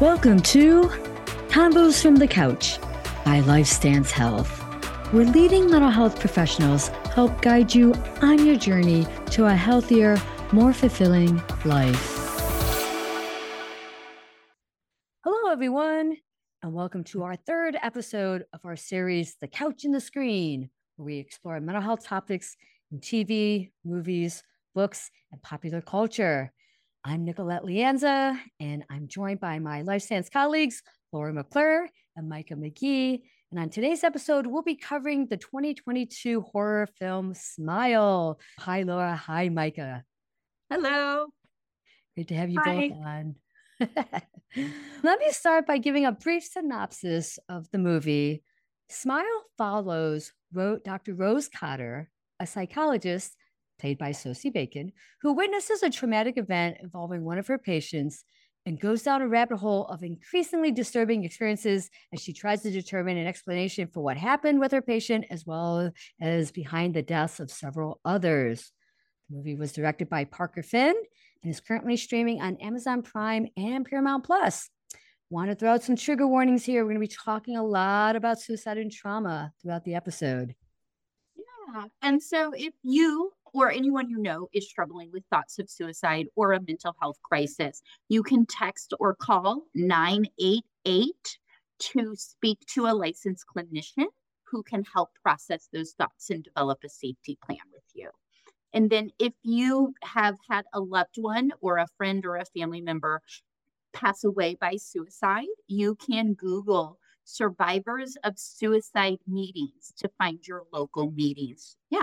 Welcome to Combos from the Couch by Lifestance Health, where leading mental health professionals help guide you on your journey to a healthier, more fulfilling life. Hello, everyone, and welcome to our third episode of our series, The Couch and the Screen, where we explore mental health topics in TV, movies, books, and popular culture. I'm Nicolette Lianza, and I'm joined by my Lifestance colleagues, Laura McClure and Mikka McGhee. And on today's episode, we'll be covering the 2022 horror film Smile. Hi, Laura. Hi, Mikka. Hello. Great to have you both on. Let me start by giving a brief synopsis of the movie. Smile follows Dr. Rose Cotter, a psychologist played by Sosie Bacon, who witnesses a traumatic event involving one of her patients and goes down a rabbit hole of increasingly disturbing experiences as she tries to determine an explanation for what happened with her patient, as well as behind the deaths of several others. The movie was directed by Parker Finn and is currently streaming on Amazon Prime and Paramount+. Want to throw out some trigger warnings here. We're going to be talking a lot about suicide and trauma throughout the episode. Yeah, and so if you or anyone you know is struggling with thoughts of suicide or a mental health crisis, you can text or call 988 to speak to a licensed clinician who can help process those thoughts and develop a safety plan with you. And then if you have had a loved one or a friend or a family member pass away by suicide, you can Google survivors of suicide meetings to find your local meetings. Yeah.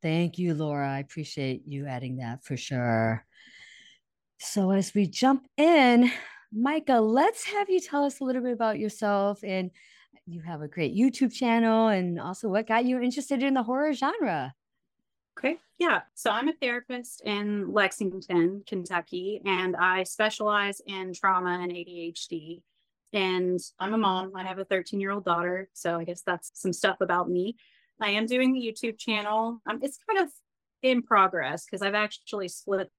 Thank you, Laura. I appreciate you adding that for sure. So as we jump in, Mikka, let's have you tell us a little bit about yourself, and you have a great YouTube channel, and also what got you interested in the horror genre. Okay. Yeah. So I'm a therapist in Lexington, Kentucky, and I specialize in trauma and ADHD. And I'm a mom. I have a 13-year-old daughter. So I guess that's some stuff about me. I am doing the YouTube channel. It's kind of in progress because I've actually split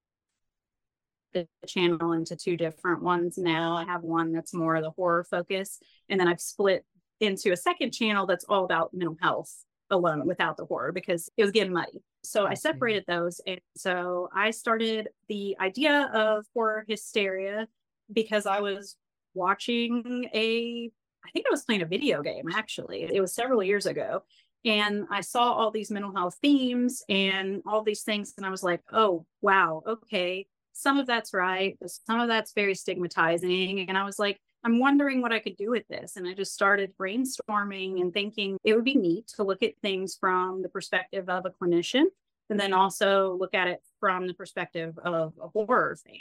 the channel into two different ones now. I have one that's more of the horror focus, and then I've split into a second channel that's all about mental health alone without the horror because it was getting muddy. So I separated those. And so I started the idea of Horror Hysteria because I was watching I think I was playing a video game, actually. It was several years ago. And I saw all these mental health themes and all these things. And I was like, oh, wow. Okay. Some of that's right. Some of that's very stigmatizing. And I was like, I'm wondering what I could do with this. And I just started brainstorming and thinking it would be neat to look at things from the perspective of a clinician and then also look at it from the perspective of a horror fan.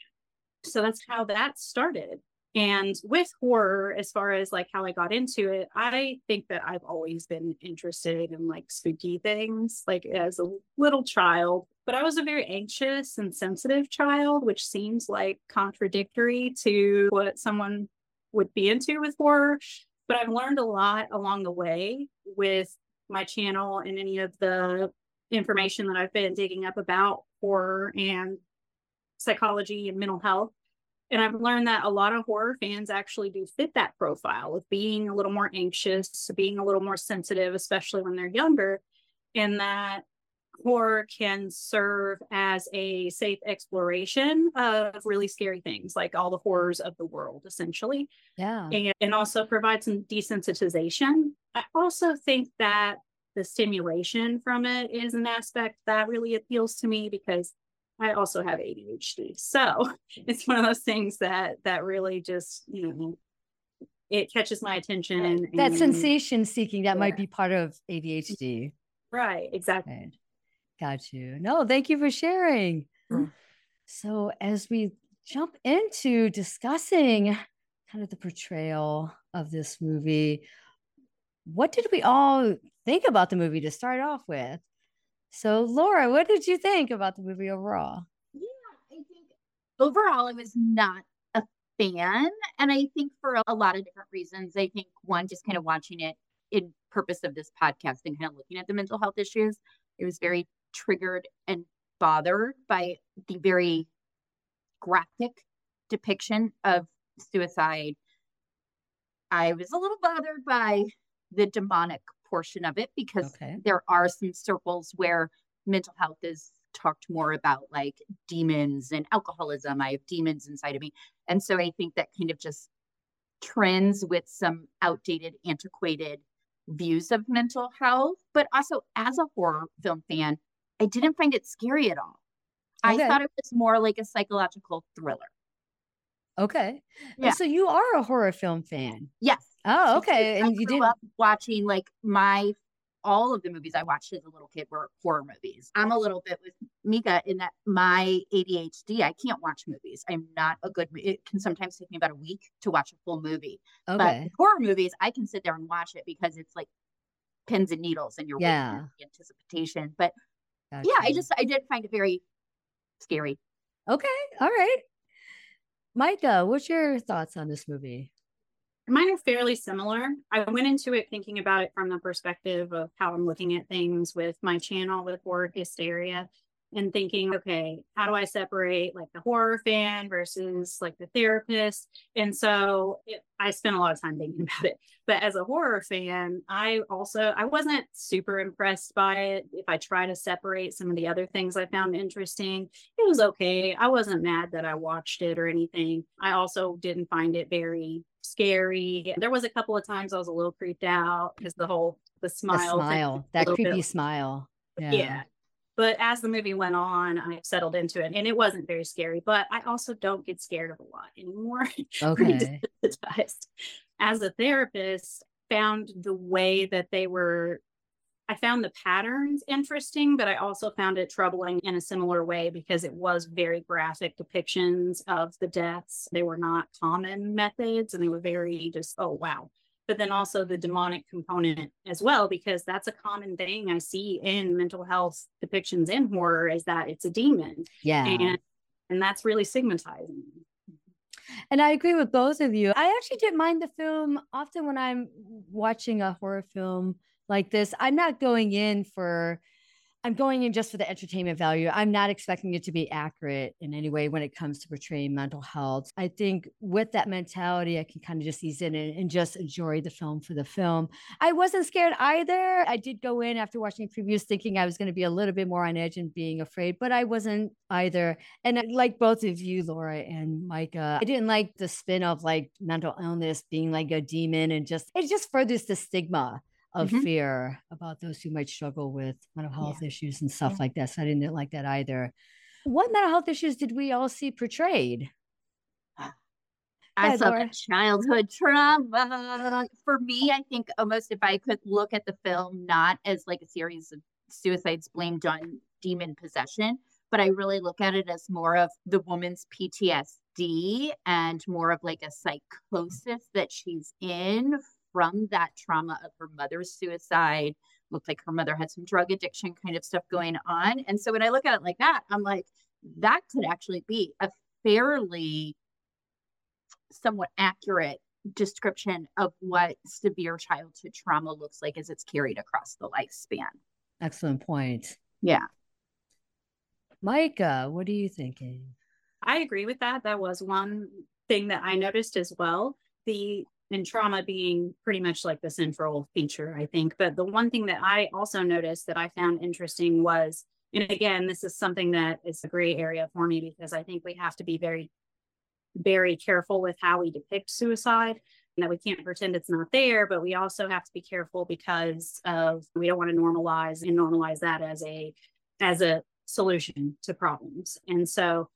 So that's how that started. And with horror, as far as like how I got into it, I think that I've always been interested in like spooky things, like as a little child, but I was a very anxious and sensitive child, which seems like contradictory to what someone would be into with horror. But I've learned a lot along the way with my channel and any of the information that I've been digging up about horror and psychology and mental health. And I've learned that a lot of horror fans actually do fit that profile of being a little more anxious, being a little more sensitive, especially when they're younger, and that horror can serve as a safe exploration of really scary things, like all the horrors of the world, essentially. Yeah. And also provide some desensitization. I also think that the stimulation from it is an aspect that really appeals to me because I also have ADHD. So it's one of those things that really just, you know, it catches my attention. And that sensation seeking, that might be part of ADHD. Right, exactly. Right. Got you. No, thank you for sharing. Mm-hmm. So as we jump into discussing kind of the portrayal of this movie, what did we all think about the movie to start off with? So, Laura, what did you think about the movie overall? Yeah, I think overall I was not a fan. And I think for a lot of different reasons. I think one, just kind of watching it in purpose of this podcast and kind of looking at the mental health issues, it was very triggered and bothered by the very graphic depiction of suicide, I was a little bothered by the demonic portion of it, because there are some circles where mental health is talked more about, like demons and alcoholism. I have demons inside of me. And so I think that kind of just trends with some outdated, antiquated views of mental health. But also, as a horror film fan, I didn't find it scary at all. Okay. I thought it was more like a psychological thriller. Okay. Yeah. So you are a horror film fan. Yes. Oh, okay. And you did watching like all of the movies I watched as a little kid were horror movies. I'm a little bit with Mikka in that my ADHD, I can't watch movies. I'm not a good, it can sometimes take me about a week to watch a full movie. Okay. But horror movies, I can sit there and watch it because it's like pins and needles and you're waiting for the anticipation. But yeah, I did find it very scary. Okay. All right. Mikka, what's your thoughts on this movie? Mine are fairly similar. I went into it thinking about it from the perspective of how I'm looking at things with my channel with Horror Hysteria, and thinking, okay, how do I separate like the horror fan versus like the therapist? And so I spent a lot of time thinking about it. But as a horror fan, I wasn't super impressed by it. If I try to separate some of the other things I found interesting, it was okay. I wasn't mad that I watched it or anything. I also didn't find it very scary. There was a couple of times I was a little creeped out because the smile, that creepy smile. Yeah. But as the movie went on, I settled into it, and it wasn't very scary, but I also don't get scared of a lot anymore. Okay. As a therapist, I found the patterns interesting, but I also found it troubling in a similar way because it was very graphic depictions of the deaths. They were not common methods, and they were very just, oh, wow. But then also the demonic component as well, because that's a common thing I see in mental health depictions in horror, is that it's a demon. Yeah. And that's really stigmatizing. And I agree with both of you. I actually didn't mind the film. Often when I'm watching a horror film like this, I'm going in just for the entertainment value. I'm not expecting it to be accurate in any way when it comes to portraying mental health. I think with that mentality, I can kind of just ease in and just enjoy the film for the film. I wasn't scared either. I did go in after watching previews thinking I was going to be a little bit more on edge and being afraid, but I wasn't either. And like both of you, Laura and Mikka, I didn't like the spin of like mental illness being like a demon, and it just furthers the stigma of fear about those who might struggle with mental health issues and stuff like that. So I didn't like that either. What mental health issues did we all see portrayed? I saw the childhood trauma. For me, I think almost if I could look at the film, not as like a series of suicides blamed on demon possession, but I really look at it as more of the woman's PTSD and more of like a psychosis that she's in from that trauma of her mother's suicide. Looked like her mother had some drug addiction kind of stuff going on. And so when I look at it like that, I'm like, that could actually be a fairly somewhat accurate description of what severe childhood trauma looks like as it's carried across the lifespan. Excellent point. Yeah. Mikka, what are you thinking? I agree with that. That was one thing that I noticed as well. And trauma being pretty much like the central feature, I think. But the one thing that I also noticed that I found interesting was, and again, this is something that is a gray area for me because I think we have to be very, very careful with how we depict suicide, and that we can't pretend it's not there, but we also have to be careful because of we don't want to normalize that as a solution to problems. And so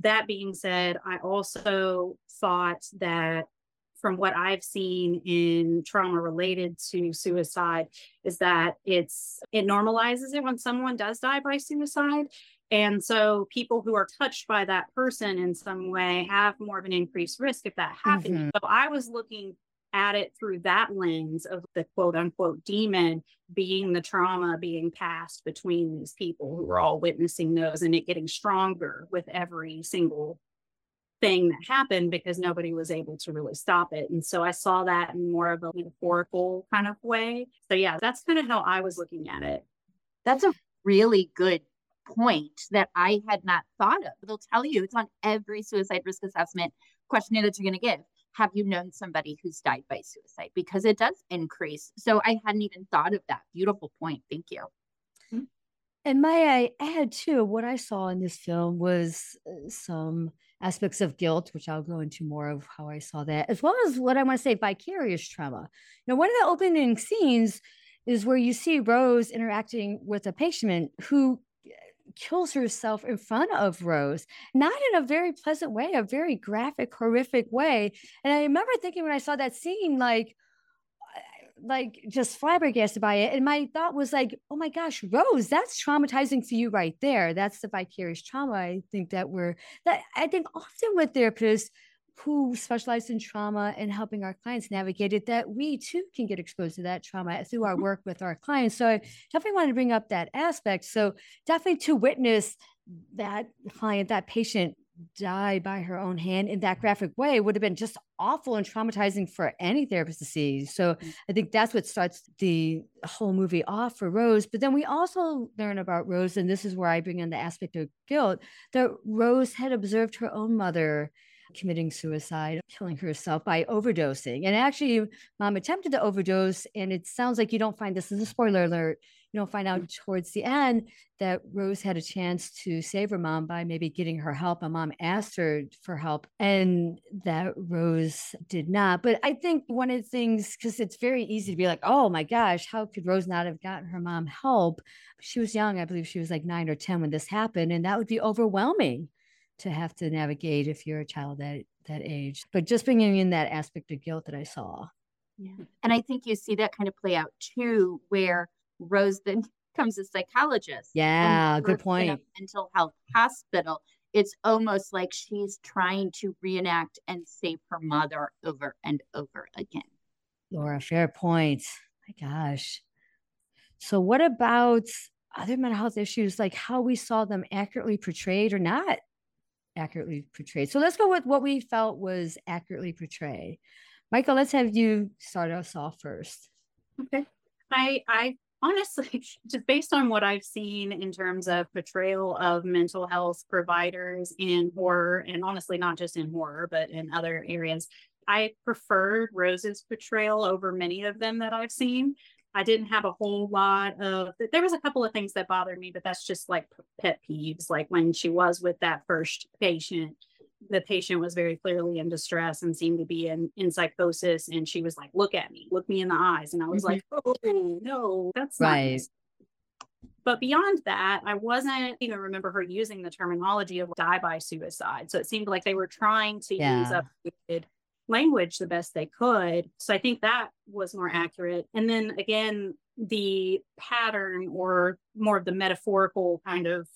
that being said, I also thought that from what I've seen in trauma related to suicide is that it normalizes it when someone does die by suicide. And so people who are touched by that person in some way have more of an increased risk if that happens. Mm-hmm. So I was looking at it through that lens of the quote unquote demon being the trauma being passed between these people who are all witnessing those, and it getting stronger with every single thing that happened because nobody was able to really stop it. And so I saw that in more of a metaphorical kind of way. So yeah, that's kind of how I was looking at it. That's a really good point that I had not thought of. They'll tell you it's on every suicide risk assessment questionnaire that you're going to give. Have you known somebody who's died by suicide? Because it does increase. So I hadn't even thought of that. Beautiful point. Thank you. And may I add too, what I saw in this film was some aspects of guilt, which I'll go into more of how I saw that, as well as what I want to say, vicarious trauma. Now, one of the opening scenes is where you see Rose interacting with a patient who kills herself in front of Rose, not in a very pleasant way, a very graphic, horrific way. And I remember thinking when I saw that scene, like just flabbergasted by it. And my thought was like, oh my gosh, Rose, that's traumatizing for you right there. That's the vicarious trauma. I think that often with therapists who specialize in trauma and helping our clients navigate it, that we too can get exposed to that trauma through our work with our clients. So I definitely wanted to bring up that aspect. So definitely to witness that client, that patient die by her own hand in that graphic way would have been just awful and traumatizing for any therapist to see. So I think that's what starts the whole movie off for Rose. But then we also learn about Rose, and this is where I bring in the aspect of guilt, that Rose had observed her own mother committing suicide, killing herself by overdosing. And actually, mom attempted to overdose. And it sounds like you don't find this as a spoiler alert. You don't find out towards the end that Rose had a chance to save her mom by maybe getting her help. And mom asked her for help and that Rose did not. But I think one of the things, because it's very easy to be like, oh my gosh, how could Rose not have gotten her mom help? She was young. I believe she was like 9 or 10 when this happened. And that would be overwhelming to have to navigate if you're a child that age, but just bringing in that aspect of guilt that I saw. Yeah. And I think you see that kind of play out too, where Rose then becomes a psychologist. Yeah, good point. In a mental health hospital. It's almost like she's trying to reenact and save her mother over and over again. Laura, fair point. My gosh. So what about other mental health issues, like how we saw them accurately portrayed or not accurately portrayed? So let's go with what we felt was accurately portrayed. Michael, let's have you start us off first. Okay. I honestly, just based on what I've seen in terms of portrayal of mental health providers in horror, and honestly, not just in horror, but in other areas, I preferred Rose's portrayal over many of them that I've seen. I didn't have a whole lot of, there was a couple of things that bothered me, but that's just like pet peeves. Like when she was with that first patient, the patient was very clearly in distress and seemed to be in psychosis. And she was like, look at me, look me in the eyes. And I was like, oh no, that's right. Nice. But beyond that, I wasn't even remember her using the terminology of die by suicide. So it seemed like they were trying to use up language the best they could. So I think that was more accurate. And then again, the pattern or more of the metaphorical kind of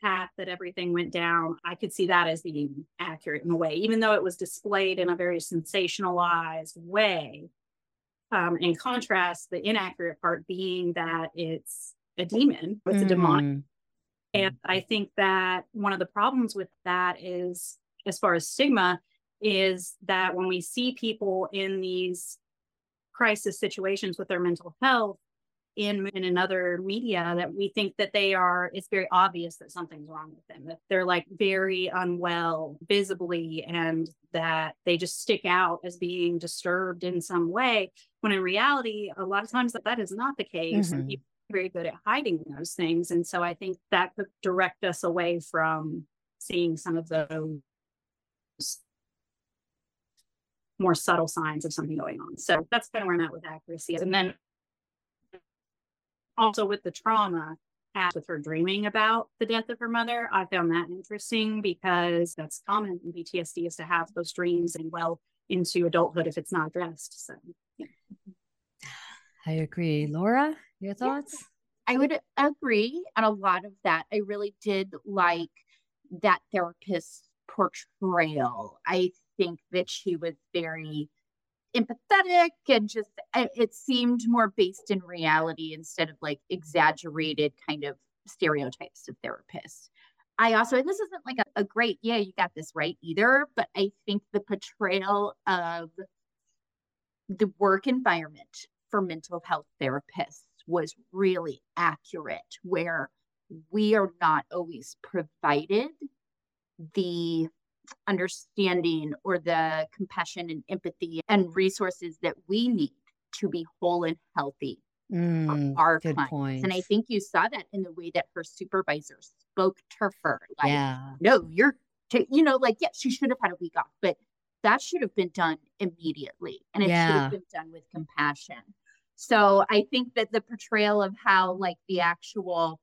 path that everything went down, I could see that as being accurate in a way, even though it was displayed in a very sensationalized way. In contrast, the inaccurate part being that it's a demon, it's a demonic. And I think that one of the problems with that is, as far as stigma, is that when we see people in these crisis situations with their mental health in another media, that we think that they are, it's very obvious that something's wrong with them, that they're like very unwell visibly and that they just stick out as being disturbed in some way. When in reality, a lot of times that is not the case. Mm-hmm. And people are very good at hiding those things. And so I think that could direct us away from seeing some of those more subtle signs of something going on. So that's kind of where I'm at with accuracy. And then also with the trauma, with her dreaming about the death of her mother, I found that interesting because that's common in PTSD is to have those dreams and well into adulthood if it's not addressed. So yeah. I agree. Laura, your thoughts? Yeah, I would agree on a lot of that. I really did like that therapist's portrayal. I think that she was very empathetic and just, it seemed more based in reality instead of like exaggerated kind of stereotypes of therapists. I also, and this isn't like a great, yeah, you got this right either, but I think the portrayal of the work environment for mental health therapists was really accurate, where we are not always provided the understanding or the compassion and empathy and resources that we need to be whole and healthy for our clients. Point. And I think you saw that in the way that her supervisor spoke to her. Like, no, you're, yeah, she should have had a week off, but that should have been done immediately. And it should have been done with compassion. So I think that the portrayal of how like the actual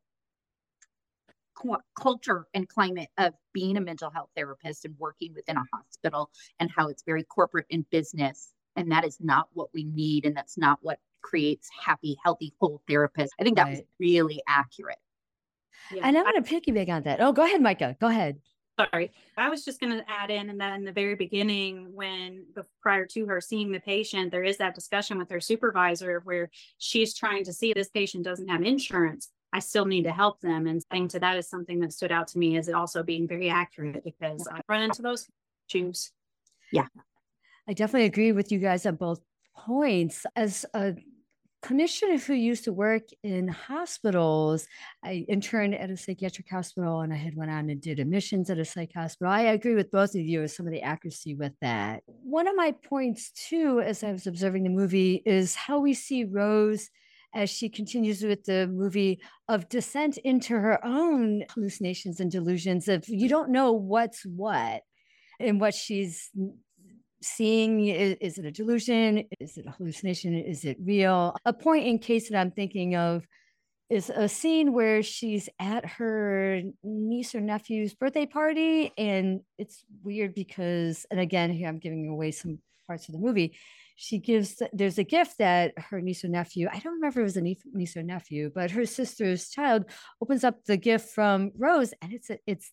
culture and climate of being a mental health therapist and working within a hospital and how it's very corporate and business. And that is not what we need. And that's not what creates happy, healthy, whole therapists. I think that was really accurate. Yeah. And I'm going to piggyback on that. Oh, go ahead, Micah. Go ahead. Sorry. I was just going to add in that in the very beginning, when prior to her seeing the patient, there is that discussion with her supervisor where she's trying to see this patient doesn't have insurance. I still need to help them. And saying to that is something that stood out to me is it also being very accurate because I run into those issues. Yeah. I definitely agree with you guys on both points. As a commissioner who used to work in hospitals, I interned at a psychiatric hospital and I had went on and did admissions at a psych hospital. I agree with both of you as some of the accuracy with that. One of my points too, as I was observing the movie, is how we see Rose as she continues with the movie of descent into her own hallucinations and delusions of you don't know what's what and what she's seeing. Is it a delusion? Is it a hallucination? Is it real? A point in case that I'm thinking of is a scene where she's at her niece or nephew's birthday party. And it's weird because, and again, here I'm giving away some parts of the movie. She gives, there's a gift that her niece or nephew, I don't remember if it was a niece or nephew, but her sister's child opens up the gift from Rose and it's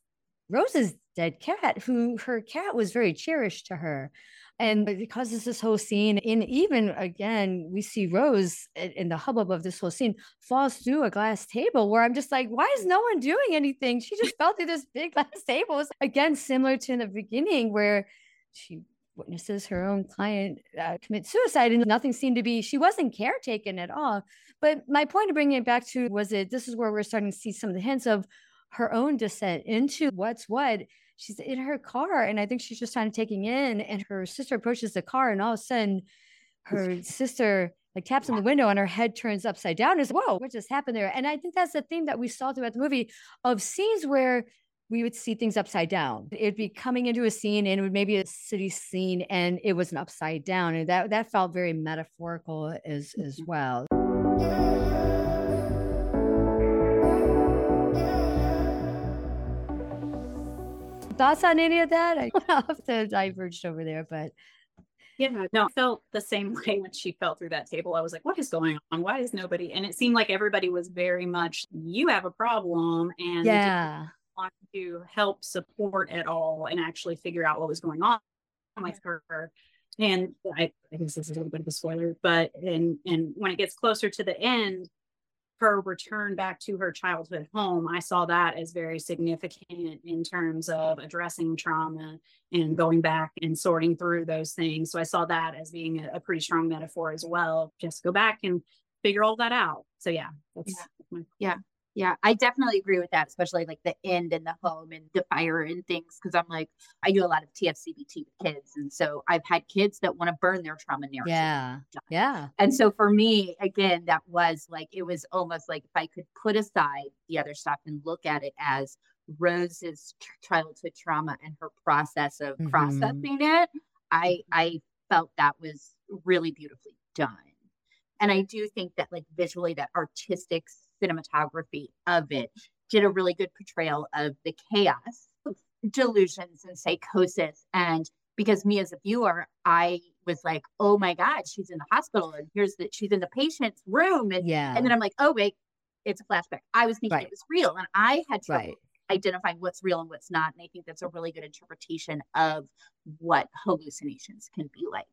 Rose's dead cat, who her cat was very cherished to her. And it causes this whole scene. And even again, we see Rose in the hubbub of this whole scene falls through a glass table where I'm just like, why is no one doing anything? She just fell through this big glass table. It was, again, similar to in the beginning where she witnesses her own client commit suicide and nothing seemed to be, she wasn't caretaken at all. But my point of bringing it back to was it, this is where we're starting to see some of the hints of her own descent into what's what. She's in her car and I think she's just kind of taking in and her sister approaches the car and all of a sudden her sister like taps on the window and her head turns upside down and is, whoa, what just happened there? And I think that's the theme that we saw throughout the movie of scenes where we would see things upside down. It'd be coming into a scene and it would maybe a city scene and it was an upside down. And that felt very metaphorical as well. Thoughts on any of that? I have to diverged over there, but. Yeah, no, I felt the same way when she fell through that table. I was like, what is going on? Why is nobody? And it seemed like everybody was very much, you have a problem. And want to help support at all and actually figure out what was going on with her. And I guess this is a little bit of a spoiler, but and when it gets closer to the end, her return back to her childhood home, I saw that as very significant in terms of addressing trauma and going back and sorting through those things. So I saw that as being a pretty strong metaphor as well. Just go back and figure all that out. So yeah, I definitely agree with that, especially like the end and the home and the fire and things. Because I'm like, I do a lot of TFCBT with kids. And so I've had kids that want to burn their trauma narrative. Yeah. And so for me, again, that was like, it was almost like if I could put aside the other stuff and look at it as Rose's childhood trauma and her process of processing it, I felt that was really beautifully done. And I do think that like visually, that artistic cinematography of it did a really good portrayal of the chaos, delusions and psychosis. And because me as a viewer, I was like, oh my God, she's in the hospital and here's that she's in the patient's room. And then I'm like, oh wait, it's a flashback. I was thinking it was real. And I had trouble identifying what's real and what's not. And I think that's a really good interpretation of what hallucinations can be like.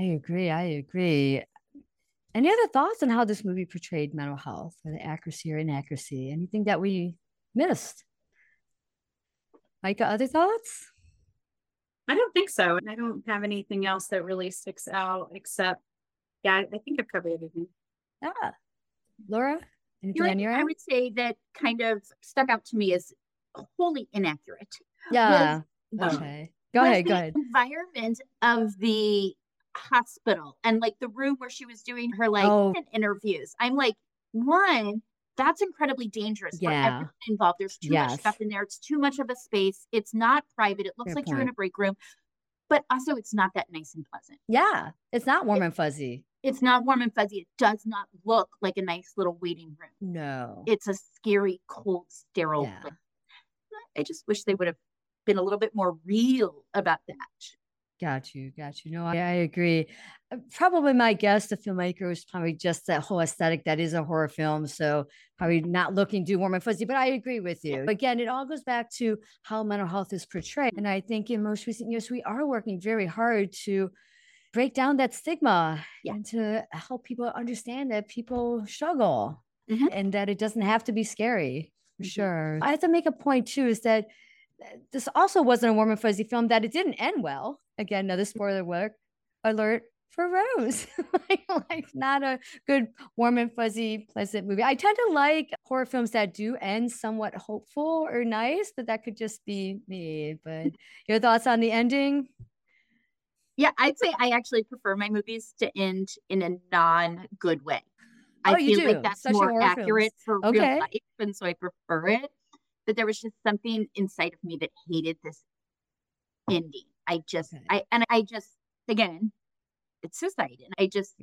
I agree. Any other thoughts on how this movie portrayed mental health or the accuracy or inaccuracy? Anything that we missed? Micah, other thoughts? I don't think so. I don't have anything else that really sticks out except, I think I've covered everything. Yeah. Laura, anything on your end? I would say that kind of stuck out to me as wholly inaccurate. Yeah. Okay. Go ahead. The environment of the hospital and like the room where she was doing her like interviews. I'm like, one, that's incredibly dangerous for everyone involved. There's too much stuff in there. It's too much of a space. It's not private. It looks like you're in a break room, but also it's not that nice and pleasant. Yeah. It's not warm and fuzzy. It's not warm and fuzzy. It does not look like a nice little waiting room. No. It's a scary, cold, sterile place. I just wish they would have been a little bit more real about that. Got you. No, I agree. Probably my guess, the filmmaker was probably just that whole aesthetic that is a horror film. So probably not looking too warm and fuzzy, but I agree with you. Again, it all goes back to how mental health is portrayed. And I think in most recent years, we are working very hard to break down that stigma and to help people understand that people struggle and that it doesn't have to be scary. For sure. I have to make a point too, is that this also wasn't a warm and fuzzy film, that it didn't end well. Again, another spoiler alert for Rose. like not a good warm and fuzzy, pleasant movie. I tend to like horror films that do end somewhat hopeful or nice, but that could just be me. But your thoughts on the ending? Yeah, I'd say I actually prefer my movies to end in a non-good way. I feel like that's more accurate for real life, and so I prefer it. But there was just something inside of me that hated this ending. I just, again, it's suicide. And I just,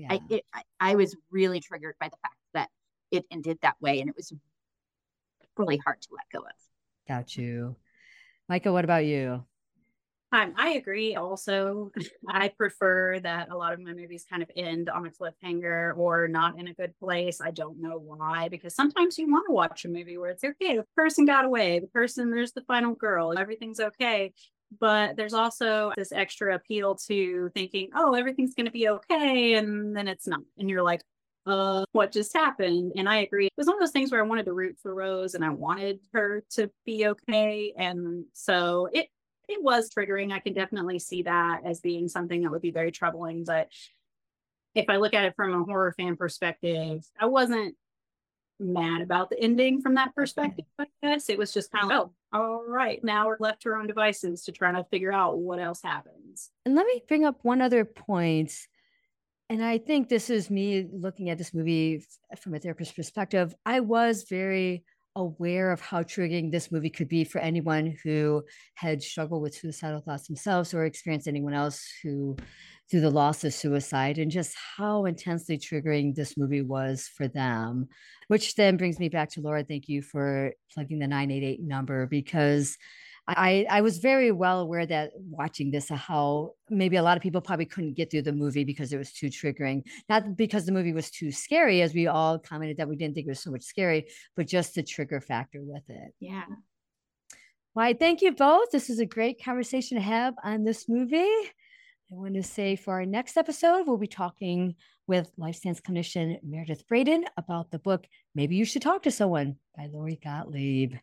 I was really triggered by the fact that it ended that way. And it was really hard to let go of. Got you. Micah, what about you? I agree. Also, I prefer that a lot of my movies kind of end on a cliffhanger or not in a good place. I don't know why, because sometimes you want to watch a movie where it's okay, the person got away, there's the final girl, everything's okay. But there's also this extra appeal to thinking, oh, everything's going to be okay. And then it's not. And you're like, what just happened? And I agree. It was one of those things where I wanted to root for Rose and I wanted her to be okay. And so it was triggering. I can definitely see that as being something that would be very troubling. But if I look at it from a horror fan perspective, I wasn't mad about the ending from that perspective, I guess. It was just kind of like, oh, all right, now we're left to our own devices to try to figure out what else happens. And let me bring up one other point. And I think this is me looking at this movie from a therapist's perspective. I was very aware of how triggering this movie could be for anyone who had struggled with suicidal thoughts themselves or experienced anyone else who through the loss of suicide, and just how intensely triggering this movie was for them, which then brings me back to Laura. Thank you for plugging the 988 number, because I was very well aware that watching this, how maybe a lot of people probably couldn't get through the movie because it was too triggering, not because the movie was too scary, as we all commented that we didn't think it was so much scary, but just the trigger factor with it. Yeah. Well, I thank you both. This is a great conversation to have on this movie. I want to say for our next episode, we'll be talking with Lifestance clinician Meredith Braden about the book, Maybe You Should Talk to Someone by Lori Gottlieb.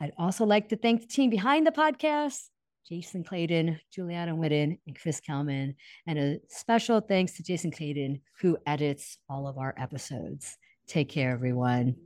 I'd also like to thank the team behind the podcast, Jason Clayton, Juliana Witten, and Chris Kelman. And a special thanks to Jason Clayton, who edits all of our episodes. Take care, everyone.